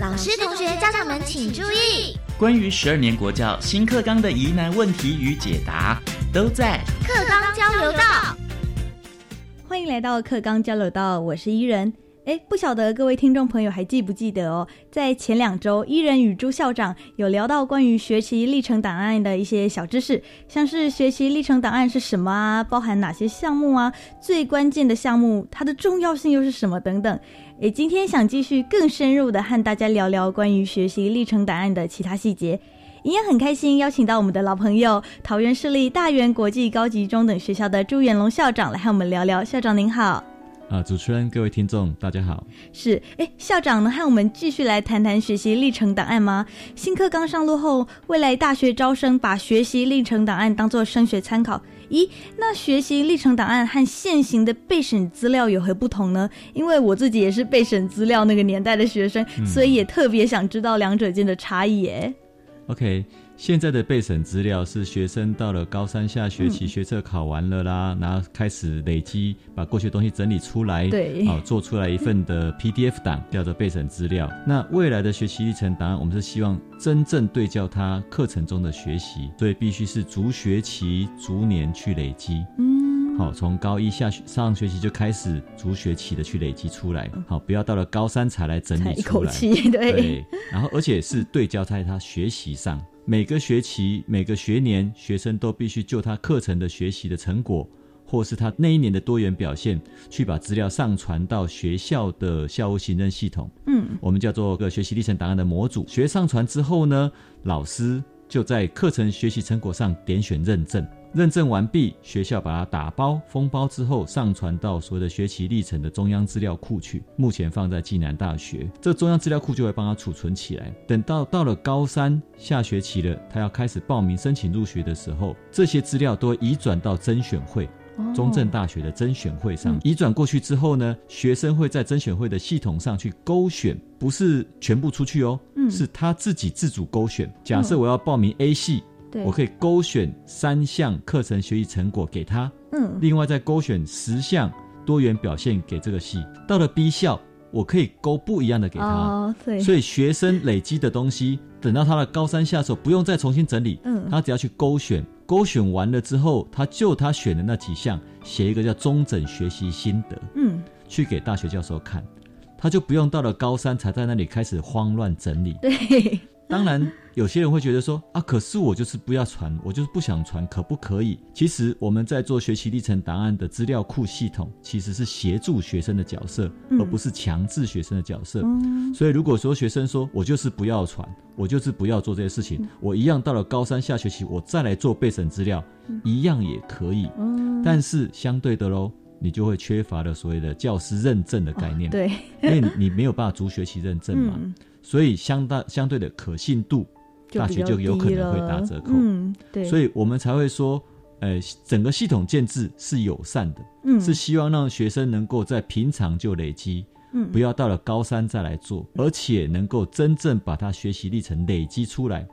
老师、同学、家长们请注意，关于十二年国教新课纲的疑难问题与解答都在课纲交流道。欢迎来到课纲交流道，我是伊人。哎，不晓得各位听众朋友还记不记得哦，在前两周伊人与朱校长有聊到关于学习历程档案的一些小知识，像是学习历程档案是什么啊，包含哪些项目啊，最关键的项目它的重要性又是什么等等。哎，今天想继续更深入的和大家聊聊关于学习历程档案的其他细节，一样很开心邀请到我们的老朋友桃园市立大园国际高级中等学校的朱元龙校长来和我们聊聊。校长您好。啊、主持人，各位听众大家好。是，诶，校长呢和我们继续来谈谈学习历程档案吗？新课纲上路后，未来大学招生把学习历程档案当作升学参考，咦，那学习历程档案和现行的备审资料有何不同呢？因为我自己也是备审资料那个年代的学生、嗯、所以也特别想知道两者间的差异耶。 OK，现在的备审资料是学生到了高三下学期学测考完了啦、嗯、然后开始累积把过去的东西整理出来，对、哦、做出来一份的 P D F 档叫做备审资料。那未来的学习历程档案，我们是希望真正对照它课程中的学习，所以必须是逐学期逐年去累积。嗯，好，从高一下上学期就开始逐学期的去累积出来，好，不要到了高三才来整理出来，一口气， 对， 对，然后而且是对焦在他学习上，每个学期每个学年学生都必须就他课程的学习的成果或是他那一年的多元表现去把资料上传到学校的校务行政系统，嗯，我们叫做个学习历程档案的模组。学上传之后呢，老师就在课程学习成果上点选认证，认证完毕，学校把它打包封包之后上传到所有的学习历程的中央资料库去，目前放在暨南大学，这中央资料库就会帮它储存起来，等到到了高三下学期了，他要开始报名申请入学的时候，这些资料都会移转到甄选会，中正大学的甄选会上、哦嗯、移转过去之后呢，学生会在甄选会的系统上去勾选，不是全部出去哦、嗯、是他自己自主勾选。假设我要报名 A 系、嗯、我可以勾选三项课程学习成果给他、嗯、另外再勾选十项多元表现给这个系。到了 B 校我可以勾不一样的给他、哦、所以学生累积的东西等到他的高三下的时候不用再重新整理、嗯、他只要去勾选，勾选完了之后他就他选的那几项写一个叫中整学习心得、嗯、去给大学教授看，他就不用到了高三才在那里开始慌乱整理。对，当然有些人会觉得说啊，可是我就是不要传，我就是不想传，可不可以？其实我们在做学习历程档案的资料库系统其实是协助学生的角色、嗯、而不是强制学生的角色、嗯、所以如果说学生说我就是不要传，我就是不要做这些事情、嗯、我一样到了高三下学期我再来做备审资料、嗯、一样也可以、嗯、但是相对的咯，你就会缺乏了所谓的教师认证的概念、哦、对因为你没有办法逐学期认证嘛、嗯，所以 相, 大相对的可信度大学就有可能会打折扣、嗯、对，所以我们才会说、呃、整个系统建制是友善的、嗯、是希望让学生能够在平常就累积、嗯、不要到了高三再来做，而且能够真正把它学习历程累积出来，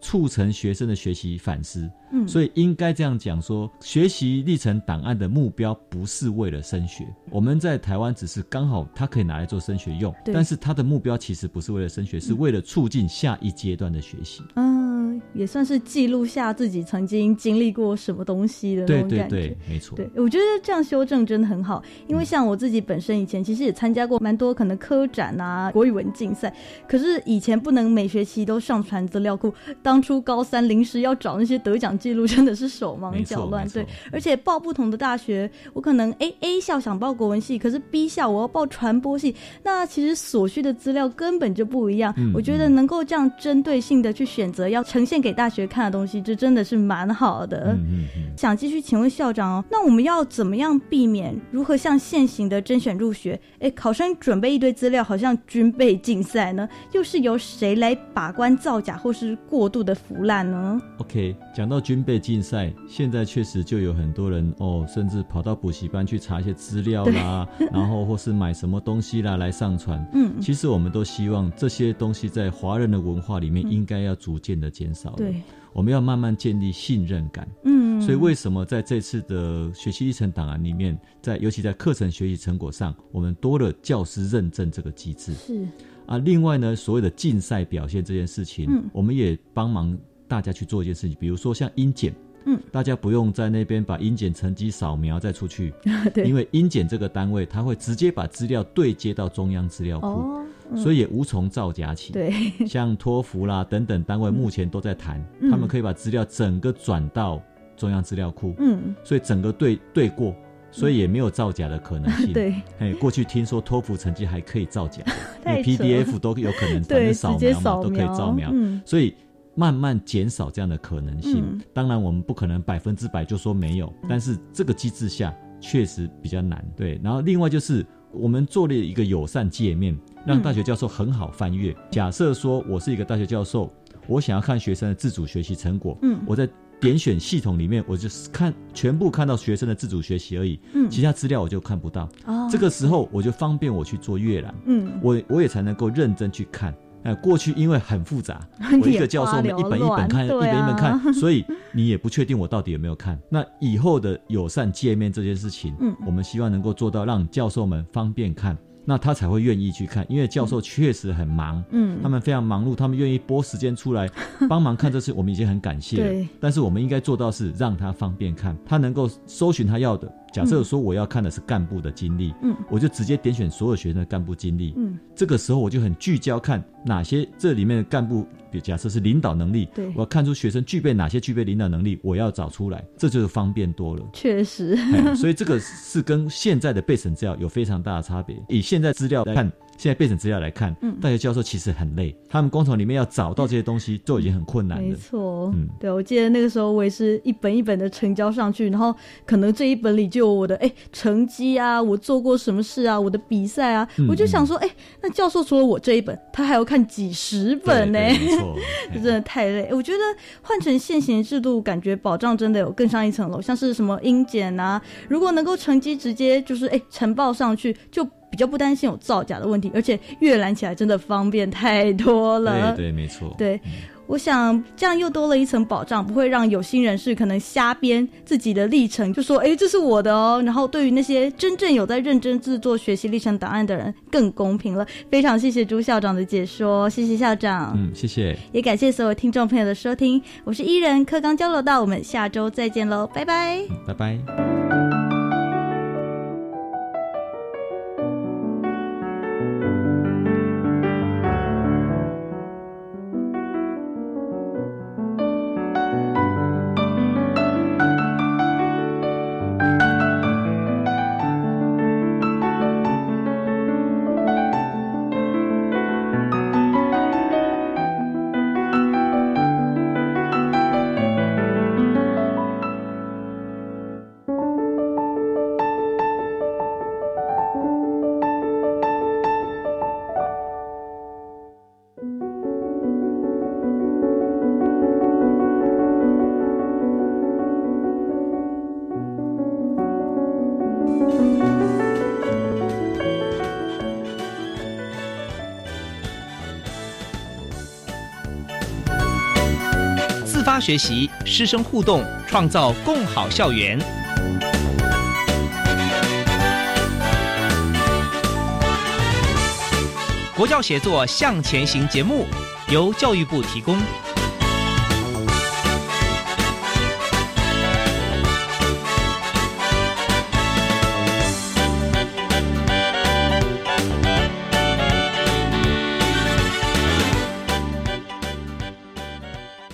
促成学生的学习反思、嗯、所以应该这样讲说，学习历程档案的目标不是为了升学，我们在台湾只是刚好它可以拿来做升学用，但是它的目标其实不是为了升学，是为了促进下一阶段的学习。嗯，也算是记录下自己曾经经历过什么东西的那种感觉。对对对，没错。对，我觉得这样修正真的很好，因为像我自己本身以前其实也参加过蛮多可能科展啊、国语文竞赛，可是以前不能每学期都上传资料库，当初高三临时要找那些得奖记录真的是手忙脚乱。对，而且报不同的大学，我可能 A, A 校想报国文系，可是 B 校我要报传播系，那其实所需的资料根本就不一样。嗯，我觉得能够这样针对性的去选择要呈现给大学看的东西，这真的是蛮好的。嗯嗯嗯，想继续请问校长哦，那我们要怎么样避免，如何像现行的甄选入学，诶，考生准备一堆资料好像军备竞赛呢？又是由谁来把关造假或是过度的腐烂呢？ OK， 讲到军备竞赛，现在确实就有很多人哦，甚至跑到补习班去查一些资料啦然后或是买什么东西啦来上传。嗯，其实我们都希望这些东西在华人的文化里面应该要逐渐的减少。嗯，对，我们要慢慢建立信任感。嗯，所以为什么在这次的学习历程档案里面，在尤其在课程学习成果上，我们多了教师认证这个机制。是啊，另外呢，所谓的竞赛表现这件事情，嗯，我们也帮忙大家去做一件事情，比如说像英检。嗯，大家不用在那边把英检成绩扫描再出去，对，因为英检这个单位它会直接把资料对接到中央资料库。哦，嗯，所以也无从造假起。对，像托福啦等等单位目前都在谈，嗯，他们可以把资料整个转到中央资料库。嗯，所以整个对对过，所以也没有造假的可能性。嗯，对，过去听说托福成绩还可以造假，因为 P D F 都有可能，反正扫描嘛都可以造描。嗯，所以慢慢减少这样的可能性。嗯，当然我们不可能百分之百就说没有，但是这个机制下确实比较难。对，然后另外就是我们做了一个友善界面，让大学教授很好翻阅。嗯，假设说我是一个大学教授，我想要看学生的自主学习成果。嗯，我在点选系统里面，我就看全部看到学生的自主学习而已。嗯，其他资料我就看不到。哦，这个时候我就方便我去做阅览。嗯，我我也才能够认真去看。呃，过去因为很复杂，我一个教授一本一本看，啊，一本一本看，所以你也不确定我到底有没有看。那以后的友善界面这件事情，嗯，我们希望能够做到让教授们方便看，那他才会愿意去看。因为教授确实很忙，嗯，他们非常忙碌，他们愿意拨时间出来帮忙看这次，我们已经很感谢了。对，但是我们应该做到是让他方便看，他能够搜寻他要的。假设说我要看的是干部的经历，嗯，我就直接点选所有学生的干部经历。嗯，这个时候我就很聚焦看哪些这里面的干部，比如假设是领导能力，我要看出学生具备哪些具备领导能力，我要找出来，这就是方便多了。确实，嗯，所以这个是跟现在的备审资料有非常大的差别。以现在资料来看，现在备审资料来看，嗯，大学教授其实很累，他们光从里面要找到这些东西就已经很困难了。没错，嗯，对，我记得那个时候我也是一本一本的呈交上去，然后可能这一本里就有我的哎成绩啊，我做过什么事啊，我的比赛啊，嗯，我就想说哎，那教授除了我这一本，他还要看几十本呢，欸，没错，真的太累。我觉得换成现行制度，感觉保障真的有更上一层楼，像是什么英检啊，如果能够成绩直接就是哎呈报上去，就比较不担心有造假的问题，而且阅览起来真的方便太多了。对对，没错。对，嗯，我想这样又多了一层保障，不会让有心人士可能瞎编自己的历程，就说哎，这是我的哦。然后对于那些真正有在认真制作学习历程档案的人，更公平了。非常谢谢朱校长的解说，谢谢校长。嗯，谢谢。也感谢所有听众朋友的收听，我是伊人课纲交流道，我们下周再见喽，拜拜。嗯，拜拜。学习师生互动，创造共好校园。国教协作向前行节目由教育部提供。